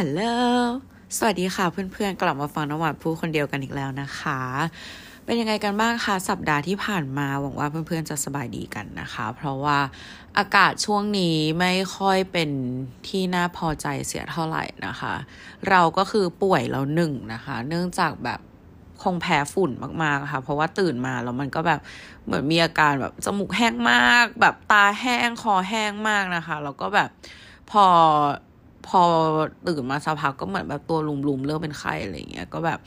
ฮัลโหลสวัสดีค่ะเพื่อนๆกลับมาฟังน้ำหวานพูดคนเดียวกันอีกแล้วนะคะเป็นยังไงกันบ้างคะสัปดาห์ที่ผ่านมาหวังว่าเพื่อนๆจะสบายดีกันนะคะเพราะว่าอากาศช่วงนี้ไม่ค่อยเป็นที่น่าพอใจเสียเท่าไหร่นะคะเราก็คือป่วยแล้วหนึ่งนะคะเนื่องจากแบบคงแพ้ฝุ่นมากๆค่ะเพราะว่าตื่นมาแล้วมันก็แบบเหมือนมีอาการแบบจมูกแห้งมากแบบตาแห้งคอแห้งมากนะคะแล้วก็แบบพอตื่นมาสักพักก็เหมือนแบบตัวลุมๆเริ่มเป็นไข้อะไรอย่างเงี้ยก็แบบ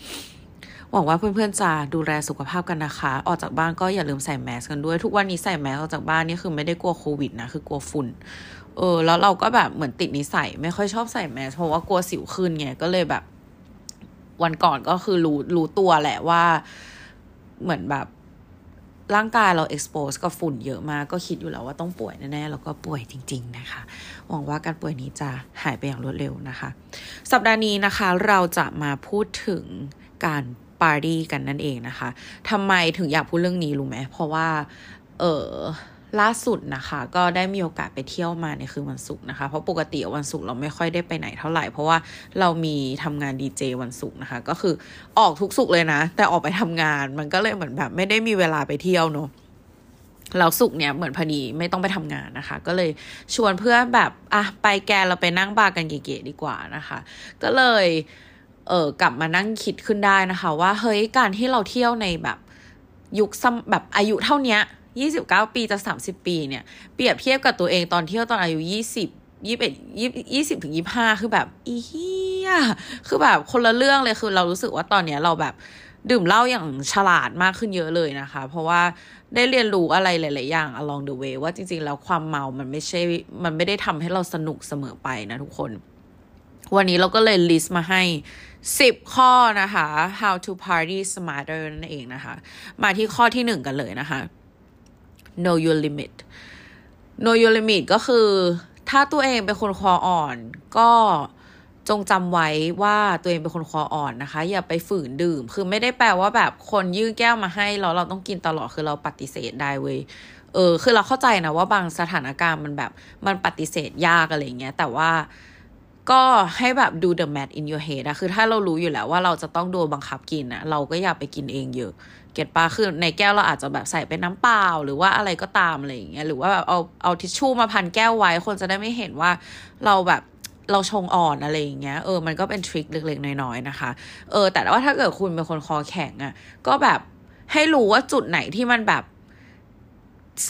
หวังว่าเพื่อนๆจะดูแลสุขภาพกันนะคะออกจากบ้านก็อย่าลืมใส่แมสกันด้วยทุกวันนี้ใส่แมสออกจากบ้านนี่คือไม่ได้กลัวโควิดนะคือกลัวฝุ่นแล้วเราก็แบบเหมือนติดนิสัยไม่ค่อยชอบใส่แมสเพราะว่ากลัวสิวขึ้นไงก็เลยแบบวันก่อนก็คือรู้ตัวแหละว่าเหมือนแบบร่างกายเรา expose กับฝุ่นเยอะมากก็คิดอยู่แล้วว่าต้องป่วยแน่ๆแล้วก็ป่วยจริงๆนะคะหวังว่าการป่วยนี้จะหายไปอย่างรวดเร็วนะคะสัปดาห์นี้นะคะเราจะมาพูดถึงการปาร์ตี้กันนั่นเองนะคะทำไมถึงอยากพูดเรื่องนี้รู้ไหมเพราะว่าล่าสุดนะคะก็ได้มีโอกาสไปเที่ยวมาในคืนวันศุกร์นะคะเพราะปกติวันศุกร์เราไม่ค่อยได้ไปไหนเท่าไหร่เพราะว่าเรามีทำงานดีเจวันศุกร์นะคะก็คือออกทุกศุกร์เลยนะแต่ออกไปทำงานมันก็เลยเหมือนแบบไม่ได้มีเวลาไปเที่ยวเนอะแล้วศุกร์เนี่ยเหมือนพอดีไม่ต้องไปทำงานนะคะก็เลยชวนเพื่อนแบบอ่ะไปแกเราไปนั่งบาร์กันเก๋ๆดีกว่านะคะก็เลยกลับมานั่งคิดขึ้นได้นะคะว่าเฮ้ยการที่เราเที่ยวในแบบยุคแบบอายุเท่านี้29ปีจะ30ปีเนี่ยเปรียบเทียบกับตัวเองตอนเที่ยวตอนอายุ20ถึง25คือแบบอีเหี้ยคือแบบคนละเรื่องเลยคือเรารู้สึกว่าตอนเนี้ยเราแบบดื่มเหล้าอย่างฉลาดมากขึ้นเยอะเลยนะคะเพราะว่าได้เรียนรู้อะไรหลายๆอย่าง along the way ว่าจริงๆแล้วความเมามันไม่ได้ทำให้เราสนุกเสมอไปนะทุกคนวันนี้เราก็เลยลิสต์มาให้10ข้อนะคะ how to party smarter นั่นเองนะคะมาที่ข้อที่1กันเลยนะคะKnow your limit Know your limit ก็คือถ้าตัวเองเป็นคนคออ่อนก็จงจำไว้ว่าตัวเองเป็นคนคออ่อนนะคะอย่าไปฝืนดื่มคือไม่ได้แปลว่าแบบคนยื่นแก้วมาให้เราต้องกินตลอดคือเราปฏิเสธได้เว้ยคือเราเข้าใจนะว่าบางสถานการณ์มันแบบมันปฏิเสธยากอะไรเงี้ยแต่ว่าก็ให้แบบdo the math in your head นะคือถ้าเรารู้อยู่แล้วว่าเราจะต้องโดนบังคับกินนะเราก็อย่าไปกินเองเยอะเก็ตป่ะคือในแก้วเราอาจจะแบบใส่เป็นน้ำเปล่าหรือว่าอะไรก็ตามอะไรอย่างเงี้ยหรือว่าแบบเอาทิชชู่มาพันแก้วไว้คนจะได้ไม่เห็นว่าเราแบบเราชงอ่อนอะไรอย่างเงี้ยมันก็เป็นทริคเล็กๆน้อยๆนะคะแต่ว่าถ้าเกิดคุณเป็นคนคอแข็งอ่ะก็แบบให้รู้ว่าจุดไหนที่มันแบบ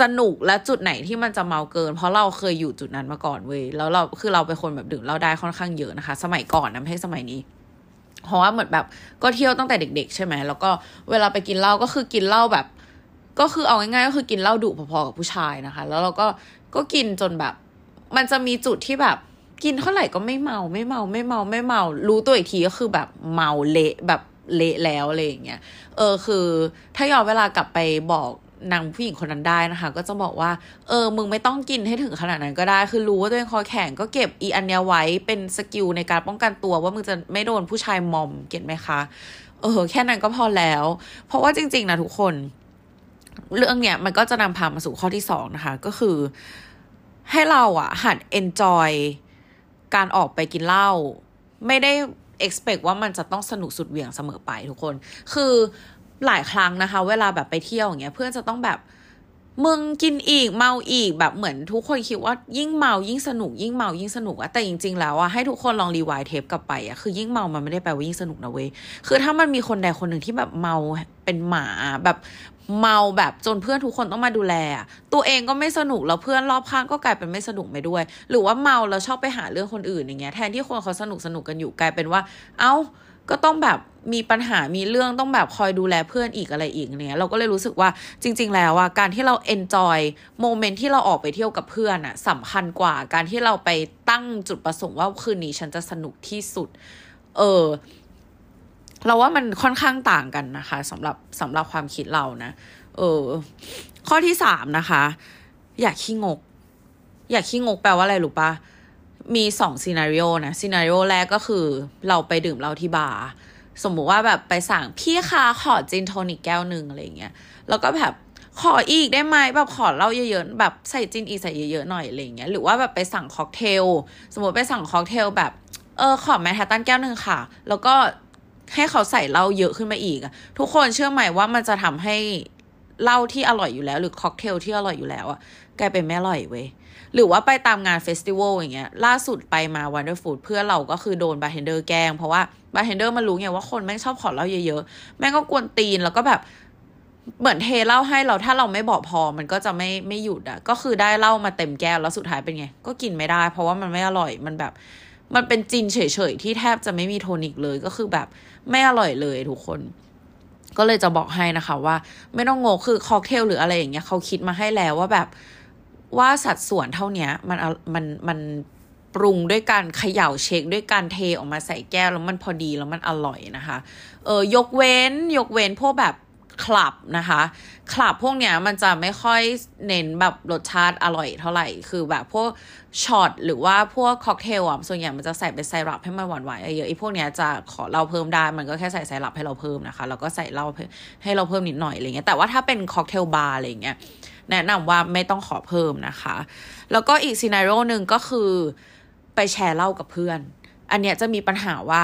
สนุกและจุดไหนที่มันจะเมาเกินเพราะเราเคยอยู่จุดนั้นมาก่อนเว้ยแล้วเราคือเราเป็นคนแบบดื่มเหล้าได้ค่อนข้างเยอะนะคะสมัยก่อนนะไม่ใช่สมัยนี้เพราะว่าเหมือนแบบก็เที่ยวตั้งแต่เด็กๆใช่ไหมแล้วก็เวลาไปกินเหล้าก็คือกินเหล้าแบบก็คือเอาง่ายๆก็คือกินเหล้าดุพอๆกับผู้ชายนะคะแล้วเราก็กินจนแบบมันจะมีจุดที่แบบกินเท่าไหร่ก็ไม่เมารู้ตัวอีกทีก็คือแบบเมาเละแบบเละแล้วอะไรอย่างเงี้ยคือถ้าย้อนเวลากลับไปบอกนางผู้หญิงคนนั้นได้นะคะก็จะบอกว่ามึงไม่ต้องกินให้ถึงขนาดนั้นก็ได้คือรู้ว่าตัวเองคอแข็งก็เก็บอีอันเนี้ยไว้เป็นสกิลในการป้องกันตัวว่ามึงจะไม่โดนผู้ชายมอมเก็ทไหมคะแค่นั้นก็พอแล้วเพราะว่าจริงๆนะทุกคนเรื่องเนี้ยมันก็จะนำพามาสู่ข้อที่2นะคะก็คือให้เราอ่ะหัด enjoy การออกไปกินเหล้าไม่ได้ expect ว่ามันจะต้องสนุกสุดเหวี่ยงเสมอไปทุกคนคือหลายครั้งนะคะเวลาแบบไปเที่ยวอย่างเงี้ยเพื่อนจะต้องแบบมึงกินอีกเมาอีกแบบเหมือนทุกคนคิดว่ายิ่งเมายิ่งสนุกยิ่งเมายิ่งสนุกอะแต่จริงๆแล้วอะให้ทุกคนลองรีไวด์เทปกลับไปอะคือยิ่งเมามันไม่ได้แปลว่ายิ่งสนุกนะเว้ยคือถ้ามันมีคนใดคนหนึ่งที่แบบเมาเป็นหมาแบบเมาแบบจนเพื่อนทุกคนต้องมาดูแลตัวเองก็ไม่สนุกแล้วเพื่อนรอบข้างก็กลายเป็นไม่สนุกไปด้วยหรือว่าเมาแล้วชอบไปหาเรื่องคนอื่นอย่างเงี้ยแทนที่คนเขาสนุกกันอยู่กลายเป็นว่าเอ้าก็ต้องแบบมีปัญหามีเรื่องต้องแบบคอยดูแลเพื่อนอีกอะไรอีกเนี่ยเราก็เลยรู้สึกว่าจริงๆแล้วว่าการที่เรา enjoy โมเมนต์ที่เราออกไปเที่ยวกับเพื่อนอะสำคัญกว่าการที่เราไปตั้งจุดประสงค์ว่าคืนนี้ฉันจะสนุกที่สุดเราว่ามันค่อนข้างต่างกันนะคะสำหรับความคิดเรานะข้อที่3นะคะอยากขี้งกแปลว่าอะไรรู้ปะมี2ซีนาริโอนะซีนาริโอแรกก็คือเราไปดื่มเหล้าที่บาร์สมมุติว่าแบบไปสั่งพี่คะขอจินโทนิกแก้วนึงอะไรอย่างเงี้ยแล้วก็แบบขออีกได้ไหมแบบขอเหล้าเยอะๆแบบใส่จินอีกใส่เยอะๆหน่อยอะไรอย่างเงี้ยหรือว่าแบบไปสั่งค็อกเทลสมมุติไปสั่งค็อกเทลแบบ ขอแมนฮัตตันแก้วหนึ่งค่ะแล้วก็ให้เขาใส่เหล้าเยอะขึ้นมาอีกทุกคนเชื่อไหมว่ามันจะทำให้เหล้าที่อร่อยอยู่แล้วหรือค็อกเทลที่อร่อยอยู่แล้วอะกลายเป็นไม่อร่อยเว้ยหรือว่าไปตามงานเฟสติวัลอย่างเงี้ยล่าสุดไปมา Wonderfood เพื่อนเราก็คือโดนบาร์เทนเดอร์แกล้งเพราะว่าบาร์เทนเดอร์มันรู้ไงว่าคนแม่งชอบขอเหล้าเยอะๆแม่งก็กวนตีนแล้วก็แบบเหมือนเทเหล้าให้เราถ้าเราไม่บอกพอมันก็จะไม่หยุดอะก็คือได้เหล้ามาเต็มแก้วแล้วสุดท้ายเป็นไงก็กินไม่ได้เพราะว่ามันไม่อร่อยมันแบบมันเป็นจินเฉยๆที่แทบจะไม่มีโทนิกเลยก็คือแบบไม่อร่อยเลยทุกคนก็เลยจะบอกให้นะคะว่าไม่ต้องงงคือค็อกเทลหรืออะไรอย่างเงี้ยเขาคิดมาให้แล้วว่าแบบว่าสัดส่วนเท่านี้มันปรุงด้วยการเขย่าเช็คด้วยการเทออกมาใส่แก้วแล้วมันพอดีแล้วมันอร่อยนะคะยกเว้นพวกแบบคลับนะคะคลับพวกเนี้ยมันจะไม่ค่อยเน้นแบบรสชาติอร่อยเท่าไหร่คือแบบพวกช็อตหรือว่าพวกค็อกเทลอ่ะส่วนใหญ่มันจะใส่เป็นไซรัปให้มันหวานหวานเยอะไอ้พวกเนี้ยจะขอเราเพิ่มได้มันก็แค่ใส่ไซรัปให้เราเพิ่มนะคะแล้วก็ใส่เหล้าให้เราเพิ่มนิดหน่อยอะไรเงี้ยแต่ว่าถ้าเป็นค็อกเทลบาร์อะไรเงี้ยแนะนำว่าไม่ต้องขอเพิ่มนะคะแล้วก็อีกซีนาริโอนึงก็คือไปแชร์เหล้ากับเพื่อนอันเนี้ยจะมีปัญหาว่า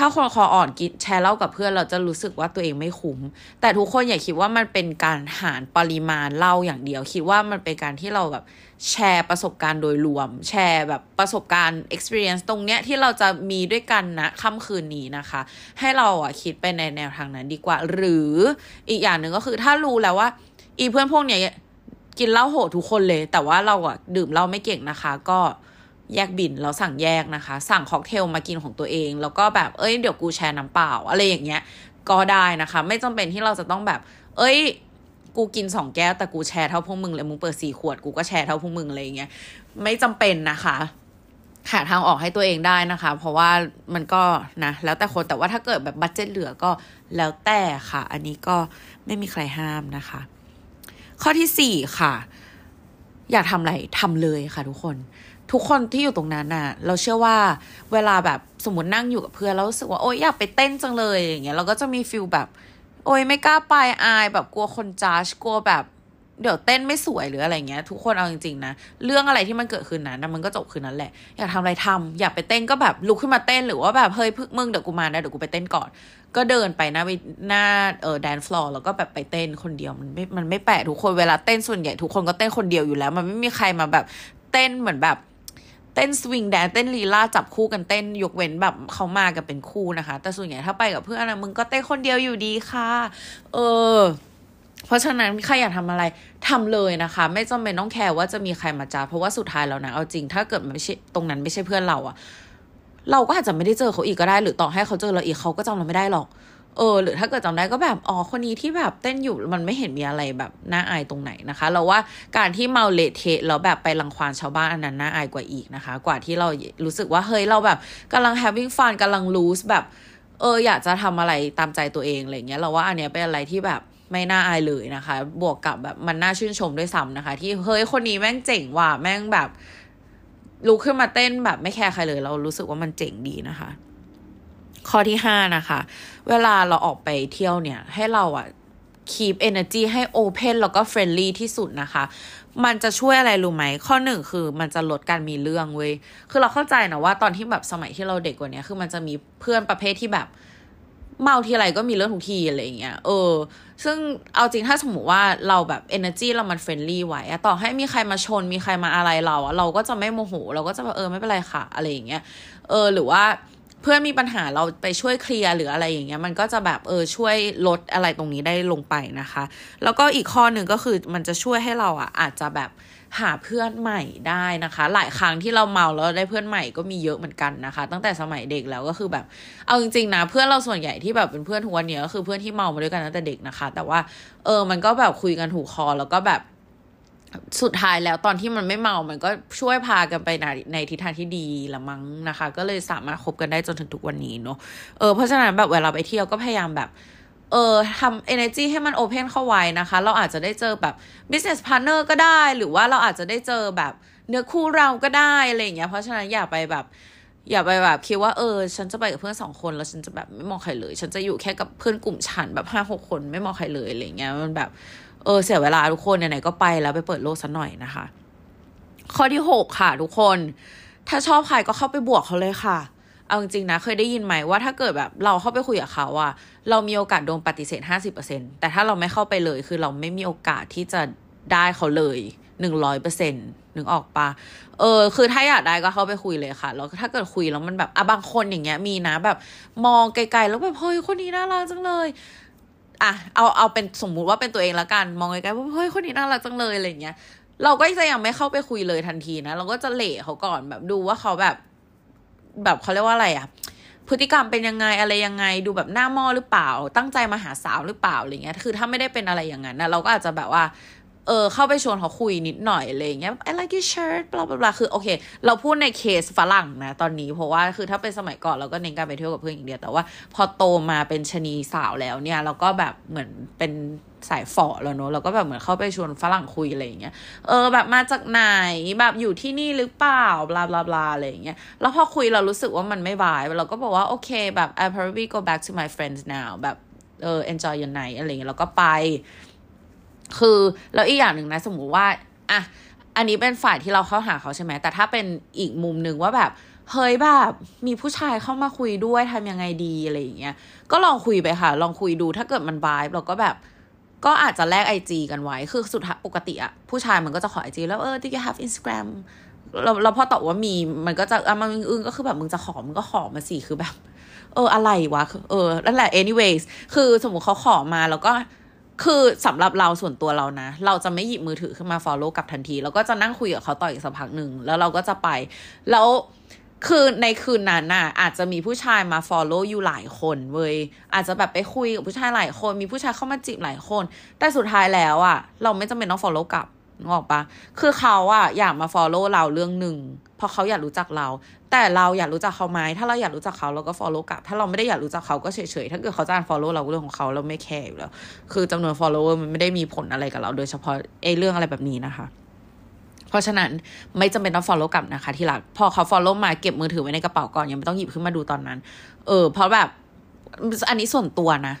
ถ้าคนคออ่อนกินแชร์เหล้ากับเพื่อนเราจะรู้สึกว่าตัวเองไม่คุ้มแต่ทุกคนอย่าคิดว่ามันเป็นการหารปริมาณเหล้าอย่างเดียวคิดว่ามันเป็นการที่เราแบบแชร์ประสบการณ์โดยรวมแชร์แบบประสบการณ์ experience ตรงเนี้ยที่เราจะมีด้วยกันนะค่ำคืนนี้นะคะให้เราอ่ะคิดไปในแนวทางนั้นดีกว่าหรืออีกอย่างหนึ่งก็คือถ้ารู้แล้วว่าอีเพื่อนพวกเนี้ยกินเหล้าโหดทุกคนเลยแต่ว่าเราอ่ะดื่มเหล้าไม่เก่งนะคะก็แยกบินเราสั่งแยกนะคะสั่งค็อกเทลมากินของตัวเองแล้วก็แบบเอ้ยเดี๋ยวกูแชร์น้ำเปล่าอะไรอย่างเงี้ยก็ได้นะคะไม่จำเป็นที่เราจะต้องแบบเอ้ยกูกิน2แก้วแต่กูแชร์เท่าพวกมึงเลยมึงเปิด4ขวดกูก็แชร์เท่าพวกมึงอะไรอย่างเงี้ยไม่จำเป็นนะคะหาทางออกให้ตัวเองได้นะคะเพราะว่ามันก็นะแล้วแต่คนแต่ว่าถ้าเกิดแบบบัดเจ็ตเหลือก็แล้วแต่ค่ะอันนี้ก็ไม่มีใครห้ามนะคะข้อที่4ค่ะอยากทำอะไรทำเลยค่ะทุกคนที่อยู่ตรงนั้นน่ะเราเชื่อว่าเวลาแบบสมมตินั่งอยู่กับเพื่อนแล้วรู้สึกว่าโอ๊ยอยากไปเต้นจังเลยอย่างเงี้ยเราก็จะมีฟีลแบบโอ๊ยไม่กล้าไปอายแบบกลัวคนจัดกลัวแบบเดี๋ยวเต้นไม่สวยหรืออะไรเงี้ยทุกคนเอาจริงๆนะเรื่องอะไรที่มันเกิดขึ้นนั้นมันก็จบคืนนั้นแหละอยากทำอะไรทำอยากไปเต้นก็แบบลุกขึ้นมาเต้นหรือว่าแบบเฮ้ยมึงเดี๋ยวกูมานะเดี๋ยวกูไปเต้นก่อนก็เดินไปหน้าแดนฟลอร์แล้วก็แบบไปเต้นคนเดียวมันไม่แปลกทุกคนเวลาเต้นส่วนใหญ่ทุกคนก็เต้นคนเดียวอยู่แล้วมันไม่มีใครมาแบบเต้นเหมือนแบบเต้นสวิงแดนเต้นลีลาจับคู่กันเต้นยกเว้นแบบเขามากันเป็นคู่นะคะแต่ส่วนใหญ่ถ้าไปกับเพื่อนนะมึงก็เต้นคนเดียวอยู่ดีค่ะเพราะฉะนั้นใครอยากทำอะไรทำเลยนะคะไม่จำเป็นต้องแคร์ว่าจะมีใครมาจ้าเพราะว่าสุดท้ายแล้วนะเอาจริงถ้าเกิดมันไม่ใช่ตรงนั้นไม่ใช่เพื่อนเราอะเราก็อาจจะไม่ได้เจอเขาอีกก็ได้หรือต่อให้เขาเจอเราอีกเขาก็จำเราไม่ได้หรอกหรือถ้าเกิดจำได้ก็แบบอ๋อคนนี้ที่แบบเต้นอยู่มันไม่เห็นมีอะไรแบบน่าอายตรงไหนนะคะเราว่าการที่เมาเลเทะแล้วแบบไปรังควานชาวบ้านอันนั้นน่าอายกว่าอีกนะคะกว่าที่เรารู้สึกว่าเฮ้ยเราแบบกำลัง having fun กำลัง loose แบบอยากจะทำอะไรตามใจตัวเองอะไรเงี้ยเราว่าอันเนี้ยเป็นอะไรที่แบบไม่น่าอายเลยนะคะบวกกับแบบมันน่าชื่นชมด้วยซ้ำนะคะที่เฮ้ยคนนี้แม่งเจ๋งว่ะแม่งแบบลุกขึ้นมาเต้นแบบไม่แคร์ใครเลยเรารู้สึกว่ามันเจ๋งดีนะคะข้อที่5นะคะเวลาเราออกไปเที่ยวเนี่ยให้เราkeep energy ให้ open แล้วก็ friendly ที่สุดนะคะมันจะช่วยอะไรรู้ไหมข้อ1คือมันจะลดการมีเรื่องเว้ยคือเราเข้าใจนะว่าตอนที่แบบสมัยที่เราเด็กกว่านี้คือมันจะมีเพื่อนประเภทที่แบบเมาทีไรก็มีเรื่องทุกทีอะไรอย่างเงี้ยซึ่งเอาจริงถ้าสมมติว่าเราแบบ energy เรามัน friendly ไว้ต่อให้มีใครมาชนมีใครมาอะไรเราเราก็จะไม่โมโหเราก็จะแบบไม่เป็นไรค่ะอะไรอย่างเงี้ยหรือว่าเพื่อนมีปัญหาเราไปช่วยเคลียร์หรืออะไรอย่างเงี้ยมันก็จะแบบช่วยลดอะไรตรงนี้ได้ลงไปนะคะแล้วก็อีกข้อหนึ่งก็คือมันจะช่วยให้เราอาจจะแบบหาเพื่อนใหม่ได้นะคะหลายครั้งที่เราเมาแล้วได้เพื่อนใหม่ก็มีเยอะเหมือนกันนะคะตั้งแต่สมัยเด็กแล้วก็คือแบบเอาจริงๆนะเพื่อนเราส่วนใหญ่ที่แบบเป็นเพื่อนทุกวันนี้ก็คือเพื่อนที่เมามาด้วยกันตั้งแต่เด็กนะคะแต่ว่ามันก็แบบคุยกันถูกคอแล้วก็แบบสุดท้ายแล้วตอนที่มันไม่เมามันก็ช่วยพากันไปในทิศทางที่ดีละมั้งนะคะก็เลยสามารถคบกันได้จนถึงทุกวันนี้เนาะเพราะฉะนั้นแบบเวลาไปเที่ยวก็พยายามแบบทำ energy ให้มัน open เข้าไว้นะคะเราอาจจะได้เจอแบบ business partner ก็ได้หรือว่าเราอาจจะได้เจอแบบเนื้อคู่เราก็ได้อะไรอย่างเงี้ยเพราะฉะนั้นอย่าไปแบบคิดว่าฉันจะไปกับเพื่อน2คนแล้วฉันจะแบบไม่มองใครเลยฉันจะอยู่แค่กับเพื่อนกลุ่มฉันแบบ5 6คนไม่มองใครเลยอะไรอย่างเงี้ยมันแบบเสียเวลาทุกคนไหนๆก็ไปแล้วไปเปิดโลกซะหน่อยนะคะข้อที่6ค่ะทุกคนถ้าชอบใครก็เข้าไปบวกเขาเลยค่ะ เอาจริงๆนะเคยได้ยินไหมว่าถ้าเกิดแบบเราเข้าไปคุยกับเขาอะเรามีโอกาสโดนปฏิเสธ 50% แต่ถ้าเราไม่เข้าไปเลยคือเราไม่มีโอกาสที่จะได้เขาเลย 100% นึกออกปะคือถ้าอยากได้ก็เข้าไปคุยเลยค่ะแล้วถ้าเกิดคุยแล้วมันแบบบางคนอย่างเงี้ยมีนะแบบมองไกลๆแล้วแบบเฮ้ยคนนี้น่ารักจังเลยอ่ะเอาเป็นสมมุติว่าเป็นตัวเองละกันมองไกลๆว่าเฮ้ยคนนี้น่ารักจังเลยอะไรเงี้ยเราก็จะยังไม่เข้าไปคุยเลยทันทีนะเราก็จะเหล่เขาก่อนแบบดูว่าเขาแบบเขาเรียกว่าอะไรอะพฤติกรรมเป็นยังไงอะไรยังไงดูแบบหน้าหม้อหรือเปล่าตั้งใจมาหาสาวหรือเปล่าอะไรเงี้ยคือถ้าไม่ได้เป็นอะไรอย่างนั้นนะเราก็อาจจะแบบว่าเข้าไปชวนเขาคุยนิดหน่อยอะไรเงี้ย I like your shirt บลาบลาคือโอเคเราพูดในเคสฝรั่งนะตอนนี้เพราะว่าคือถ้าเป็นสมัยก่อนเราก็เน้นการไปเที่ยวกับเพื่อนอย่างเดียวแต่ว่าพอโตมาเป็นชนีสาวแล้วเนี่ยเราก็แบบเหมือนเป็นสายฝ่อแล้วเนอะเราก็แบบเหมือนเข้าไปชวนฝรั่งคุยอะไรอย่างเงี้ยแบบมาจากไหนแบบอยู่ที่นี่หรือเปล่าบลาบลาบลาอะไรอย่างเงี้ยแล้วพอคุยเรารู้สึกว่ามันไม่บายเราก็บอกว่าโอเคแบบ I probably go back to my friends now แบบenjoy your night อะไรเงี้ยเราก็ไปคือแล้วอีกอย่างหนึ่งนะสมมุติว่าอ่ะอันนี้เป็นฝ่ายที่เราเข้าหาเขาใช่ไหมแต่ถ้าเป็นอีกมุมนึงว่าแบบเฮ้ยแบบมีผู้ชายเข้ามาคุยด้วยทำยังไงดีอะไรอย่างเงี้ยก็ลองคุยไปค่ะลองคุยดูถ้าเกิดมันไวบ์เราก็แบบก็อาจจะแลก IG กันไว้คือสุดท้ายปกติอะผู้ชายมันก็จะขอ IG แล้วdo you have Instagram เราพอตอบว่ามีมันก็จะมันอึ้งก็คือแบบมึงจะขอมันก็ขอมาสิคือแบบอะไรวะนั่นแหละ anyways คือสมมุติเขาขอมาแล้วก็คือสำหรับเราส่วนตัวเรานะเราจะไม่หยิบมือถือขึ้นมา follow กับทันทีแล้วก็จะนั่งคุยกับเขาต่ออีกสักพักหนึ่งแล้วเราก็จะไปแล้วคือในคืนนั้นน่ะอาจจะมีผู้ชายมา follow อยู่หลายคนเว้ยอาจจะแบบไปคุยกับผู้ชายหลายคนมีผู้ชายเข้ามาจีบหลายคนแต่สุดท้ายแล้วอ่ะเราไม่จำเป็นต้อง follow กลับนึกออกปะคือเขาอ่ะอยากมา follow เราเรื่องนึงเพราะเขาอยากรู้จักเราแต่เราอยากรู้จักเขาไหมถ้าเราอยากรู้จักเขาเราก็ follow กลับถ้าเราไม่ได้อยากรู้จักเขาก็เฉยๆถ้าเกิดเขาจะ unfollow เราเรื่องของเขาเราไม่แคร์อยู่แล้วคือจำนวน follower มันไม่ได้มีผลอะไรกับเราโดยเฉพาะเรื่องอะไรแบบนี้นะคะเพราะฉะนั้นไม่จำเป็นต้อง follow กลับนะคะที่หลักพอเขา follow มาเก็บมือถือไว้ในกระเป๋าก่อนยังไม่ต้องหยิบขึ้นมาดูตอนนั้นเพราะแบบอันนี้ส่วนตัวนะ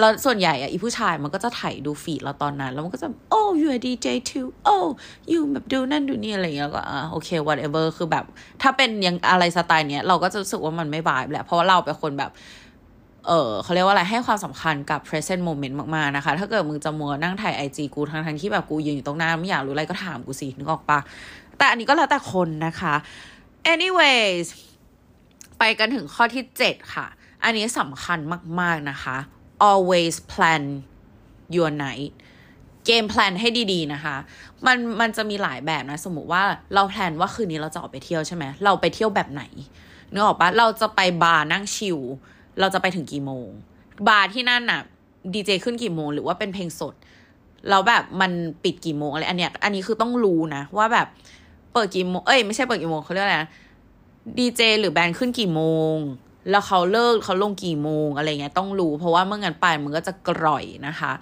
แล้วส่วนใหญ่อ่ะอีผู้ชายมันก็จะไถดูฟีดเราตอนนั้นแล้วมันก็จะ oh you are DJ too oh you แบบดูนั่นดูนี่อะไรอย่างเงี้ยแล้วก็โอเค whatever คือแบบถ้าเป็นยังอะไรสไตล์เนี้ยเราก็จะรู้สึกว่ามันไม่บายแหละเพราะเราเป็นคนแบบเขาเรียกว่าอะไรให้ความสำคัญกับ present moment มากๆนะคะถ้าเกิดมึงจะมัวนั่งถ่าย IG กูทั้งที่แบบกูยืนอยู่ตรงหน้าไม่อยากรู้อะไรก็ถามกูสินึกออกปะแต่อันนี้ก็แล้วแต่คนนะคะ anyways ไปกันถึงข้อที่7ค่ะอันนี้สำคัญมากๆนะคะ always plan your night game plan ให้ดีๆนะคะมันจะมีหลายแบบนะสมมุติว่าเราแพลนว่าคืนนี้เราจะออกไปเที่ยวใช่ไหมเราไปเที่ยวแบบไหนนึกออกปะเราจะไปบาร์นั่งชิลเราจะไปถึงกี่โมงบาร์ที่นั่นน่ะดีเจขึ้นกี่โมงหรือว่าเป็นเพลงสดแล้วแบบมันปิดกี่โมงอะไรอันนี้คือต้องรู้นะว่าแบบเปิดกี่โมงไม่ใช่เปิดกี่โมงเขาเรียกอะไรนะดีเจหรือแบนด์ขึ้นกี่โมงแล้วเขาเลิกเขาลงกี่โมงอะไรเงี้ยต้องรู้เพราะว่าเมื่องั้นไปมันก็จะกร่อยนะคะ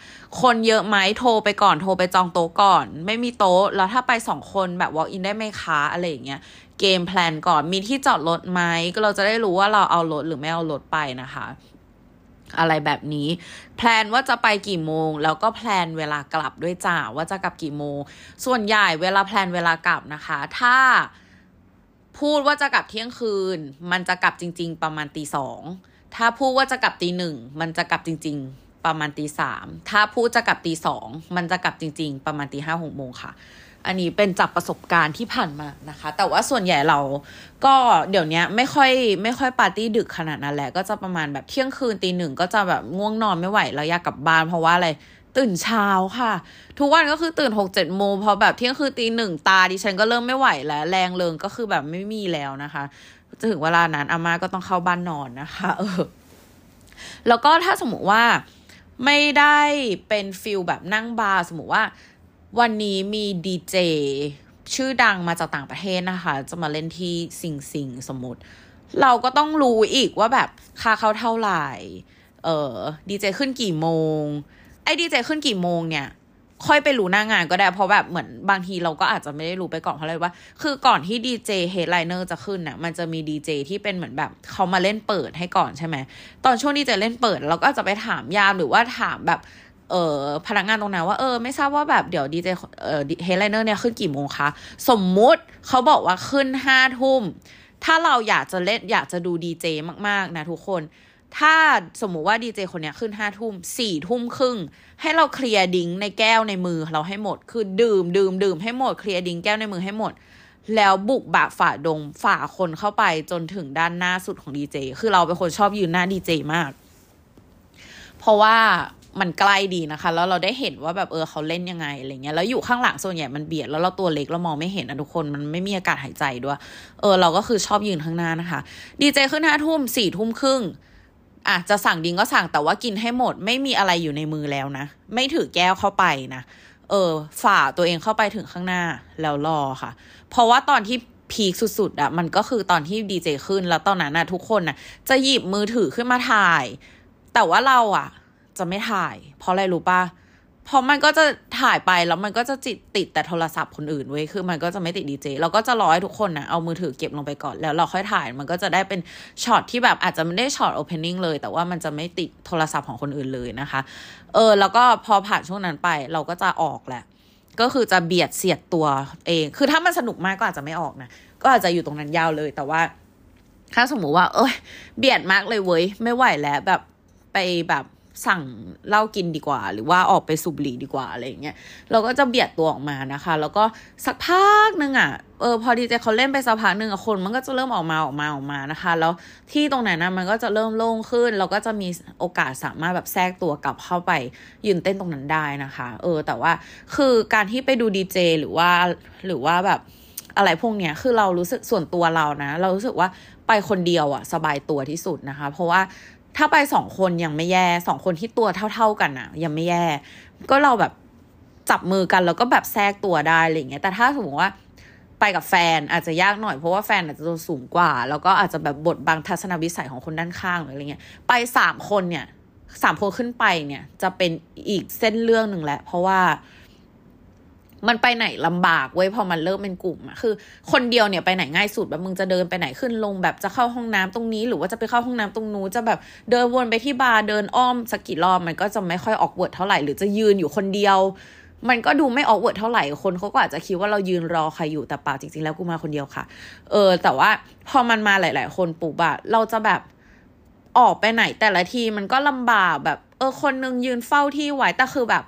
คนเยอะไหมโทรไปก่อนโทรไปจองโต๊ะก่อนไม่มีโต๊ะแล้วถ้าไป2คนแบบ walk in ได้ไหมคะอะไรอย่างเงี้ยเกมแพลนก่อนมีที่จอดรถไหมก็เราจะได้รู้ว่าเราเอารถหรือไม่เอารถไปนะคะอะไรแบบนี้แพลนว่าจะไปกี่โมงแล้วก็แพลนเวลากลับด้วยจ้าว่าจะกลับกี่โมงส่วนใหญ่เวลาแพลนเวลากลับนะคะถ้าพูดว่าจะกลับเที่ยงคืนมันจะกลับจริงๆประมาณ 2:00 นถ้าพูดว่าจะกลับ 1:00 นมันจะกลับจริงๆประมาณ 3:00 นถ้าพูดจะกลับ 2:00 นมันจะกลับจริงๆประมาณ 5:00 น 6:00 นค่ะอันนี้เป็นจากประสบการณ์ที่ผ่านมานะคะแต่ว่าส่วนใหญ่เราก็เดี๋ยวนี้ไม่ค่อยปาร์ตี้ดึกขนาดนั้นแหละก็จะประมาณแบบเที่ยงคืน 1:00 นก็จะแบบง่วงนอนไม่ไหวแล้วอยากกลับบ้านเพราะว่าอะไรตื่นเช้าค่ะทุกวันก็คือตื่น 6-7 โมงพอแบบเที่ยงคืน 1:00 นตาดิฉันก็เริ่มไม่ไหวแล้วแรงเริงก็คือแบบไม่มีแล้วนะคะถึงเวลานั้นอาม่าก็ต้องเข้าบ้านนอนนะคะแล้วก็ถ้าสมมุติว่าไม่ได้เป็นฟิลแบบนั่งบาร์สมมุติว่าวันนี้มีดีเจชื่อดังมาจากต่างประเทศนะคะจะมาเล่นที่สิงสมมุติเราก็ต้องรู้อีกว่าแบบค่าเข้าเท่าไหร่ดีเจขึ้นกี่โมงไอ้ดีเจขึ้นกี่โมงเนี่ยค่อยไปรู้หน้างานก็ได้เพราะแบบเหมือนบางทีเราก็อาจจะไม่ได้รู้ไปก่อนเพราะอะไรว่าคือก่อนที่ดีเจเฮดไลเนอร์จะขึ้นน่ะมันจะมีดีเจที่เป็นเหมือนแบบเขามาเล่นเปิดให้ก่อนใช่ไหมตอนช่วงดีเจเล่นเปิดเราก็อาจจะไปถามยามหรือว่าถามแบบพนักงานตรงนั้นว่าไม่ทราบว่าแบบเดี๋ยวดีเจเฮดไลเนอร์เนี่ยขึ้นกี่โมงคะสมมุติเขาบอกว่าขึ้น 5 ทุ่ม ถ้าเราอยากจะเล่นอยากจะดูดีเจมากๆนะทุกคนถ้าสมมุติว่าดีเจคนนี้ขึ้น 5 ทุ่ม 4 ทุ่มครึ่งให้เราเคลียร์ดิ้งในแก้วในมือเราให้หมดคือดื่มให้หมดเคลียร์ดิ้งแก้วในมือให้หมดแล้วบุกบะฝ่าดงฝ่าคนเข้าไปจนถึงด้านหน้าสุดของดีเจคือเราเป็นคนชอบยืนหน้าดีเจมากเพราะว่ามันใกล้ดีนะคะแล้วเราได้เห็นว่าแบบเขาเล่นยังไงอะไรเงี้ยแล้วอยู่ข้างหลังส่วนใหญ่มันเบียดแล้วเราตัวเล็กเรามองไม่เห็นนะทุกคนมันไม่มีอากาศหายใจด้วยเราก็คือชอบยืนข้างหน้านะคะดีเจขึ้น 5 ทุ่ม 4 ทุ่มครึ่งอ่ะจะสั่งดิ้งก็สั่งแต่ว่ากินให้หมดไม่มีอะไรอยู่ในมือแล้วนะไม่ถือแก้วเข้าไปนะฝ่าตัวเองเข้าไปถึงข้างหน้าแล้วรอค่ะเพราะว่าตอนที่พีคสุดๆอ่ะมันก็คือตอนที่ดีเจขึ้นแล้วตอนนั้นนะทุกคนนะจะหยิบมือถือขึ้นมาถ่ายแต่ว่าเราอ่ะจะไม่ถ่ายเพราะอะไรรู้ป่ะเพราะมันก็จะถ่ายไปแล้วมันก็จะติดแต่โทรศัพท์คนอื่นเว้ยคือมันก็จะไม่ติดดีเจเราก็จะรอให้ทุกคนนะเอามือถือเก็บลงไปก่อนแล้วเราค่อยถ่ายมันก็จะได้เป็นช็อตที่แบบอาจจะไม่ได้ช็อตโอเพนนิ่งเลยแต่ว่ามันจะไม่ติดโทรศัพท์ของคนอื่นเลยนะคะแล้วก็พอผ่านช่วงนั้นไปเราก็จะออกแหละก็คือจะเบียดเสียดตัวเองคือถ้ามันสนุกมากก็อาจจะไม่ออกนะก็อาจจะอยู่ตรงนั้นยาวเลยแต่ว่าถ้าสมมติว่าเบียดมากเลยเว้ยไม่ไหวแล้วแบบไปแบบสั่งเหล้ากินดีกว่าหรือว่าออกไปสูบบุหรี่ดีกว่าอะไรอย่างเงี้ยเราก็จะเบียดตัวออกมานะคะแล้วก็สักพักนึงพอดีเจเขาเล่นไปสักพักนึงคนมันก็จะเริ่มออกมานะคะแล้วที่ตรงไหนนะมันก็จะเริ่มโล่งขึ้นเราก็จะมีโอกาสสามารถแบบแทรกตัวกลับเข้าไปยืนเต้นตรงนั้นได้นะคะแต่ว่าคือการที่ไปดูดีเจหรือว่าแบบอะไรพวกเนี้ยคือเรารู้สึกส่วนตัวเรานะเรารู้สึกว่าไปคนเดียวสบายตัวที่สุดนะคะเพราะว่าถ้าไป2คนยังไม่แย่2คนที่ตัวเท่าๆกันน่ะยังไม่แย่ก็เราแบบจับมือกันแล้วก็แบบแทรกตัวได้อะไรอย่างเงี้ยแต่ถ้าสมมติว่าไปกับแฟนอาจจะยากหน่อยเพราะว่าแฟนอาจจะตัวสูงกว่าแล้วก็อาจจะแบบบดบังทัศนวิสัยของคนด้านข้างหรืออะไรเงี้ยไป3คนเนี่ย3คนขึ้นไปเนี่ยจะเป็นอีกเส้นเรื่องนึงแหละเพราะว่ามันไปไหนลำบากเว้ยพอมันเริ่มเป็นกลุ่มอะคือคนเดียวเนี่ยไปไหนง่ายสุดแบบมึงจะเดินไปไหนขึ้นลงแบบจะเข้าห้องน้ำตรงนี้หรือว่าจะไปเข้าห้องน้ำตรงนู้นจะแบบเดินวนไปที่บาร์เดินอ้อมสักกี่รอบมันก็จะไม่ค่อยออกเวิร์ดเท่าไหร่หรือจะยืนอยู่คนเดียวมันก็ดูไม่ออกเวิร์ดเท่าไหร่คนเขาก็อาจจะคิดว่าเรายืนรอใครอยู่แต่เปล่าจริงๆแล้วกูมาคนเดียวค่ะแต่ว่าพอมันมาหลายๆคนปุ๊บอะเราจะแบบออกไปไหนแต่ละทีมันก็ลำบากแบบคนนึงยืนเฝ้าที่ไว้แต่คือแบบ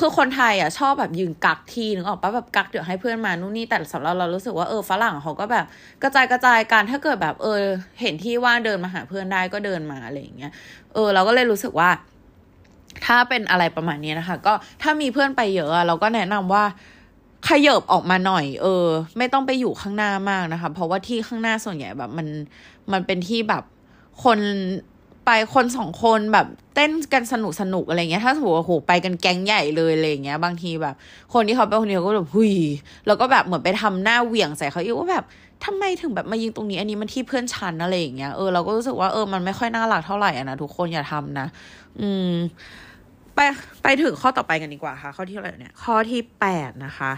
คือคนไทยอ่ะชอบแบบยืนกักทีนึงออกป่ะแบบกักเดี๋ยวให้เพื่อนมานู่นนี่แต่สำหรับเรารู้สึกว่าฝรั่งเขาก็แบบกระจายการถ้าเกิดแบบเห็นที่ว่างเดินมาหาเพื่อนได้ก็เดินมาอะไรอย่างเงี้ยเราก็เลยรู้สึกว่าถ้าเป็นอะไรประมาณนี้นะคะก็ถ้ามีเพื่อนไปเยอะเราก็แนะนำว่าขยับออกมาหน่อยไม่ต้องไปอยู่ข้างหน้ามากนะคะเพราะว่าที่ข้างหน้าส่วนใหญ่แบบมันเป็นที่แบบคนสองคนแบบเต้นกันสนุกอะไรเงี้ยถ้าสมมติว่าโหไปกันแก๊งใหญ่เลยอะไรเงี้ยบางทีแบบคนที่เขาไปคนเดียวก็แบบหุยแล้วก็แบบเหมือนไปทำหน้าเหวี่ยงใส่เขาอีกว่าแบบทำไมถึงแบบมายิงตรงนี้อันนี้มันที่เพื่อนชั้นอะไรอย่างเงี้ยเราก็รู้สึกว่ามันไม่ค่อยน่ารักเท่าไหร่นะทุกคนอย่าทำนะไปถึงข้อต่อไปกันดีกว่าค่ะข้อที่อะไรเนี่ยข้อที่8นะคะ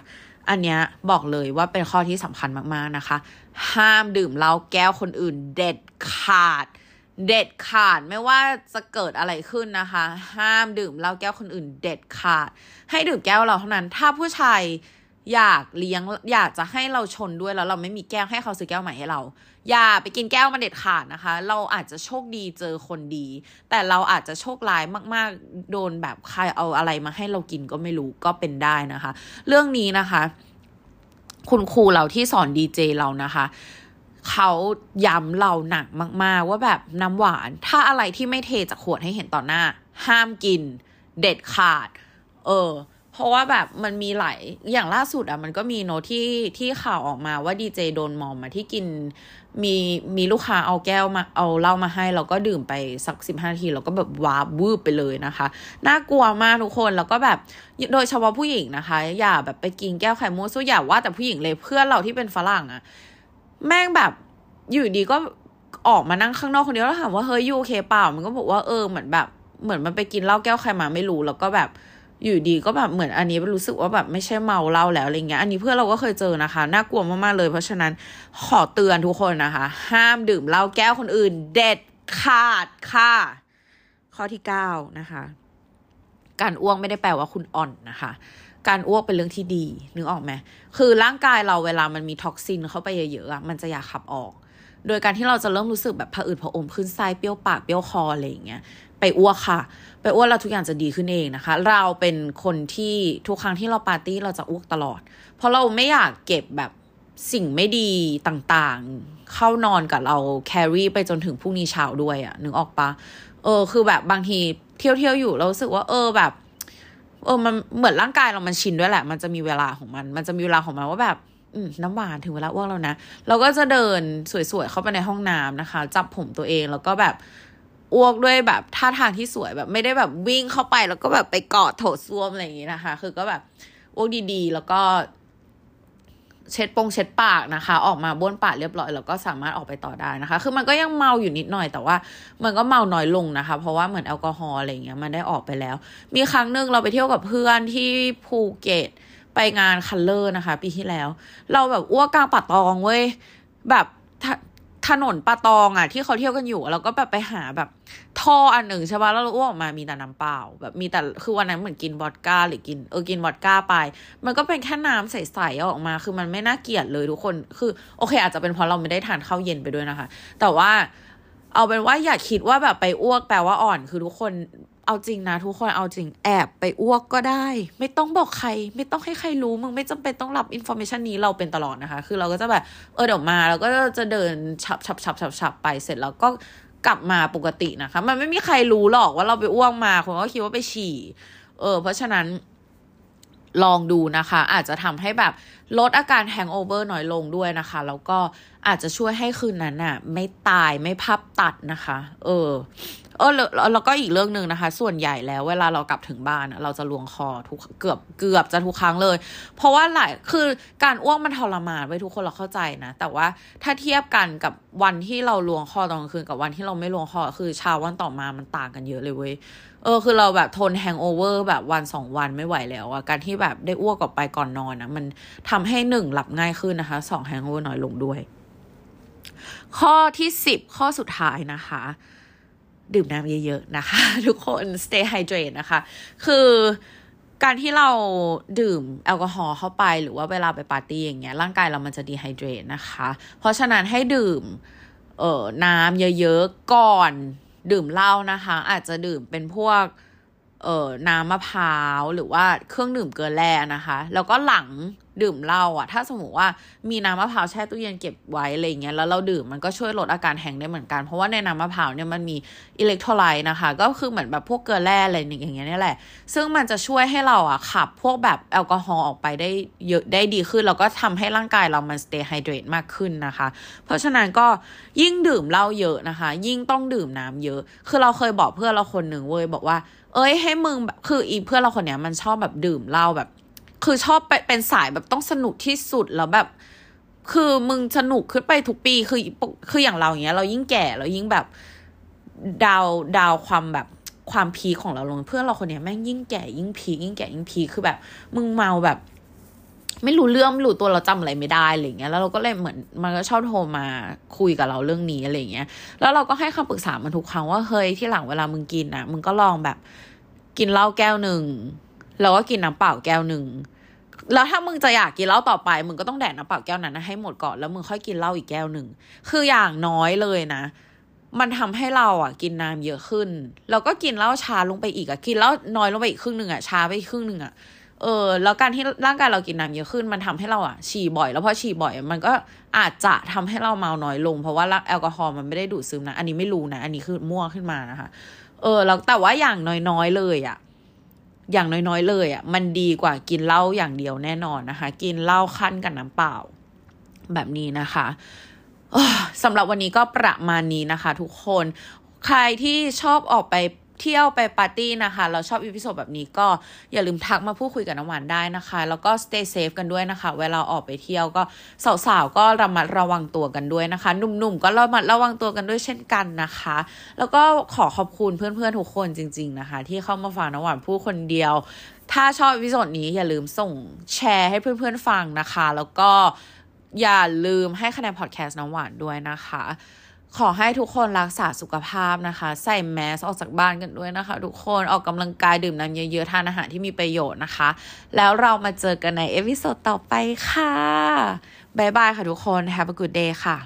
อันเนี้ยบอกเลยว่าเป็นข้อที่สำคัญมากๆนะคะห้ามดื่มเหล้าแก้วคนอื่นเด็ดขาดไม่ว่าจะเกิดอะไรขึ้นนะคะห้ามดื่มเหล้าแก้วคนอื่นเด็ดขาดให้ดื่มแก้วเราเท่านั้นถ้าผู้ชายอยากจะให้เราชนด้วยแล้วเราไม่มีแก้วให้เขาซื้อแก้วใหม่ให้เราอย่าไปกินแก้วมันเด็ดขาดนะคะเราอาจจะโชคดีเจอคนดีแต่เราอาจจะโชคร้ายมากๆโดนแบบใครเอาอะไรมาให้เรากินก็ไม่รู้ก็เป็นได้นะคะเรื่องนี้นะคะคุณครูเราที่สอนดีเจเรานะคะเขาย้ำเราหนักมากๆว่าแบบน้ำหวานถ้าอะไรที่ไม่เทจากขวดให้เห็นต่อหน้าห้ามกินเด็ดขาดเพราะว่าแบบมันมีหลายอย่างล่าสุดอ่ะมันก็มีโน้ตที่ข่าวออกมาว่าดีเจโดนมอมมาที่กินมีลูกค้าเอาแก้วมาเอาเหล้ามาให้เราก็ดื่มไปสัก15นาทีเราก็แบบว้าบวืบไปเลยนะคะน่ากลัวมากทุกคนแล้วก็แบบโดยเฉพาะผู้หญิงนะคะอย่าแบบไปกินแก้วไข่มุกสู้อย่าว่าแต่ผู้หญิงเลยเพื่อนเราที่เป็นฝรั่งอ่ะแม่งแบบอยู่ดีก็ออกมานั่งข้างนอกคนเดียวแล้วถามว่าเฮ้ยยูโอเคเปล่ามันก็บอกว่าเหมือนมันไปกินเหล้าแก้วใครมาไม่รู้แล้วก็แบบอยู่ดีก็แบบเหมือนอันนี้รู้สึกว่าแบบไม่ใช่เมาเหล้าแล้วอะไรเงี้ยอันนี้เพื่อนเราก็เคยเจอนะคะน่ากลัวมากๆเลยเพราะฉะนั้นขอเตือนทุกคนนะคะห้ามดื่มเหล้าแก้วคนอื่นเด็ดขาดค่ะข้อที่9นะคะการอ้วกไม่ได้แปลว่าคุณอ่อนนะคะการอ้วกเป็นเรื่องที่ดีนึกออกไหมคือร่างกายเราเวลามันมีท็อกซินเข้าไปเยอะๆมันจะอยากขับออก โดยการที่เราจะเริ่มรู้สึกแบบผะอืดผะอมขึ้นไส้เปรี้ยวปากเปรี้ยวคออะไรอย่างเงี้ยไปอ้วกค่ะไปอ้วกแล้วทุกอย่างจะดีขึ้นเองนะคะเราเป็นคนที่ทุกครั้งที่เราปาร์ตี้เราจะอ้วกตลอดเพราะเราไม่อยากเก็บแบบสิ่งไม่ดีต่างๆเข้านอนกับเราแครี่ไปจนถึงพรุ่งนี้เช้าด้วยอะนึกออกปะคือแบบบางทีเที่ยวๆอยู่เรารู้สึกว่าแบบมันเหมือนร่างกายเรามันชินด้วยแหละมันจะมีเวลาของมันว่าแบบน้ำหวานถึงเวลาอ้วกแล้วนะเราก็จะเดินสวยๆเข้าไปในห้องน้ำนะคะจับผมตัวเองแล้วก็แบบอ้วกด้วยแบบท่าทางที่สวยแบบไม่ได้แบบวิ่งเข้าไปแล้วก็แบบไปกอดโถส้วมอะไรอย่างงี้นะคะคือก็แบบอ้วกดีๆแล้วก็เช็ดปากนะคะออกมาบ้วนปากเรียบร้อยแล้วก็สามารถออกไปต่อได้นะคะคือมันก็ยังเมาอยู่นิดหน่อยแต่ว่ามันก็เมาน้อยลงนะคะเพราะว่าเหมือนแอลกอฮอล์อะไรอย่างเงี้ยมันได้ออกไปแล้วมีครั้งนึงเราไปเที่ยวกับเพื่อนที่ภูเก็ตไปงานคัลเลอร์นะคะปีที่แล้วเราแบบอ้วกกลางป่าตองเว้ยแบบถนนป่าตองอ่ะที่เขาเที่ยวกันอยู่แล้วก็แบบไปหาแบบท่ออันหนึ่งใช่ป่ะแล้วเราอ้วกออกมามีแต่น้ำเปล่าแบบมีแต่คือวันนั้นเหมือนกินวอดก้าหรือกินวอดก้าไปมันก็เป็นแค่น้ำใสๆออกมาคือมันไม่น่าเกลียดเลยทุกคนคือโอเคอาจจะเป็นเพราะเราไม่ได้ทานข้าวเย็นไปด้วยนะคะแต่ว่าเอาเป็นว่าอย่าคิดว่าแบบไปอ้วกแปลว่าอ่อนคือทุกคนเอาจริงนะทุกคนเอาจริงแอบไปอ้วกก็ได้ไม่ต้องบอกใครไม่ต้องให้ใครรู้มึงไม่จำเป็นต้องรับอินฟอร์เมชันนี้เราเป็นตลอดนะคะคือเราก็จะแบบเดี๋ยวมาเราก็จะเดินฉับๆๆๆไปเสร็จแล้วก็กลับมาปกตินะคะมันไม่มีใครรู้หรอกว่าเราไปอ้วกมาคนก็คิดว่าไปฉี่เพราะฉะนั้นลองดูนะคะอาจจะทำให้แบบลดอาการแฮงโอเวอร์น้อยลงด้วยนะคะแล้วก็อาจจะช่วยให้คืนนั้นน่ะไม่ตายไม่ภาพตัดนะคะแล้วก็อีกเรื่องนึงนะคะส่วนใหญ่แล้วเวลาเรากลับถึงบ้านเราจะลวงคอทุกเกือบจะทุกครั้งเลยเพราะว่าคือการอ้วกมันทรมานไว้ทุกคนเราเข้าใจนะแต่ว่าถ้าเทียบกันกับวันที่เราลวงคอตอนกลางคืนกับวันที่เราไม่ลวงคอคือเช้าวันต่อมามันต่างกันเยอะเลยเว้ยคือเราแบบทนแฮงโอเวอร์แบบวัน2วันไม่ไหวแล้วอ่ะการที่แบบได้อ้วกออกไปก่อนนอนนะมันทำให้1หลับง่ายขึ้นนะคะ2แฮงโอเวอร์น้อยลงด้วยข้อที่10ข้อสุดท้ายนะคะดื่มน้ำเยอะๆนะคะทุกคน stay hydrated นะคะคือการที่เราดื่มแอลกอฮอล์เข้าไปหรือว่าเวลาไปปาร์ตี้อย่างเงี้ยร่างกายเรามันจะดีไฮเดรตนะคะเพราะฉะนั้นให้ดื่มน้ำเยอะๆก่อนดื่มเหล้านะคะอาจจะดื่มเป็นพวกน้ำมะพร้าวหรือว่าเครื่องดื่มเกลือแร่นะคะแล้วก็หลังดื่มเหล้าอ่ะถ้าสมมติว่ามีน้ำมะพร้าวแช่ตู้เย็นเก็บไว้อะไรเงี้ยแล้วเราดื่มมันก็ช่วยลดอาการแฮงได้เหมือนกันเพราะว่าในน้ำมะพร้าวเนี่ยมันมีอิเล็กโทรไลต์นะคะก็คือเหมือนแบบพวกเกลือแร่อะไรอย่างเงี้ยนี่แหละซึ่งมันจะช่วยให้เราอ่ะขับพวกแบบแอลกอฮอล์ออกไปได้เยอะได้ดีขึ้นแล้วก็ทำให้ร่างกายเรามัน stay hydrated มากขึ้นนะคะเพราะฉะนั้นก็ยิ่งดื่มเหล้าเยอะนะคะยิ่งต้องดื่มน้ำเยอะคือเราเคยบอกเพื่อนเราคนนึงเว้ยบอกว่าให้มึงแบบคืออีเพื่อนเราคนเนี้ยมันชอบแบบดื่มเหล้าแบบคือชอบเป็นสายแบบต้องสนุกที่สุดแล้วแบบคือมึงสนุกขึ้นไปทุกปีคืออย่างเราอย่างเงี้ยเรายิ่งแก่เรายิ่งแบบดาวความพีคของเราลงเพื่อนเราคนเนี้ยแม่งยิ่งแก่ยิ่งพีคคือแบบมึงเมาแบบไม่รู้เรื่องไม่รู้ตัวเราจำอะไรไม่ได้อะไรเงี้ยแล้วเราก็เลยเหมือนมันก็ชอบโทรมาคุยกับเราเรื่องนี้อะไรเงี้ยแล้วเราก็ให้คำปรึกษามันทุกครั้งว่าเฮ้ยที่หลังเวลามึงกินนะมึงก็ลองแบบกินเหล้าแก้วนึงแล้วก็กินน้ำเปล่าแก้วนึงแล้วถ้ามึงจะอยากกินเหล้าต่อไปมึงก็ต้องแดกน้ำเปล่าแก้วนั้นให้หมดก่อนแล้วมึงค่อยกินเหล้าอีกแก้วนึงคืออย่างน้อยเลยนะมันทำให้เราอ่ะกินน้ำเยอะขึ้นแล้วก็กินเหล้าช้าลงไปอีกอ่ะกินเหล้าน้อยลงไปอีกครึ่งนึงอ่ะช้าไปครึ่งนึงอ่ะแล้วการที่ร่างกายเรากินน้ำเยอะขึ้นมันทำให้เราอ่ะฉี่บ่อยแล้วพอฉี่บ่อยมันก็อาจจะทำให้เราเมาน้อยลงเพราะว่าแอลกอฮอล์มันไม่ได้ดูดซึมนะอันนี้ไม่รู้นะอันนี้คือมั่วขึ้นมานะคะแล้วแต่ว่าอย่างน้อยๆเลยอ่ะมันดีกว่ากินเหล้าอย่างเดียวแน่นอนนะคะกินเหล้าคั่นกับน้ำเปล่าแบบนี้นะคะสำหรับวันนี้ก็ประมาณนี้นะคะทุกคนใครที่ชอบออกไปเที่ยวไปปาร์ตี้นะคะเราชอบอีพิโซดแบบนี้ก็อย่าลืมทักมาพูดคุยกับน้ำหวานได้นะคะแล้วก็ stay safe กันด้วยนะคะเวลาออกไปเที่ยวก็สาวๆก็ระมัดระวังตัวกันด้วยนะคะหนุ่มๆก็ระมัดระวังตัวกันด้วยเช่นกันนะคะแล้วก็ขอบคุณเพื่อนๆทุกคนจริงๆนะคะที่เข้ามาฟังน้ำหวานพูดคนเดียวถ้าชอบอีพิโซดนี้อย่าลืมส่งแชร์ให้เพื่อนๆฟังนะคะแล้วก็อย่าลืมให้คะแนนพอดแคสต์น้ำหวานด้วยนะคะขอให้ทุกคนรักษาสุขภาพนะคะใส่แมสออกจากบ้านกันด้วยนะคะทุกคนออกกำลังกายดื่มน้ำเยอะๆทานอาหารที่มีประโยชน์นะคะแล้วเรามาเจอกันในเอพิโซดต่อไปค่ะบ๊ายบายค่ะทุกคน Have a good day ค่ะ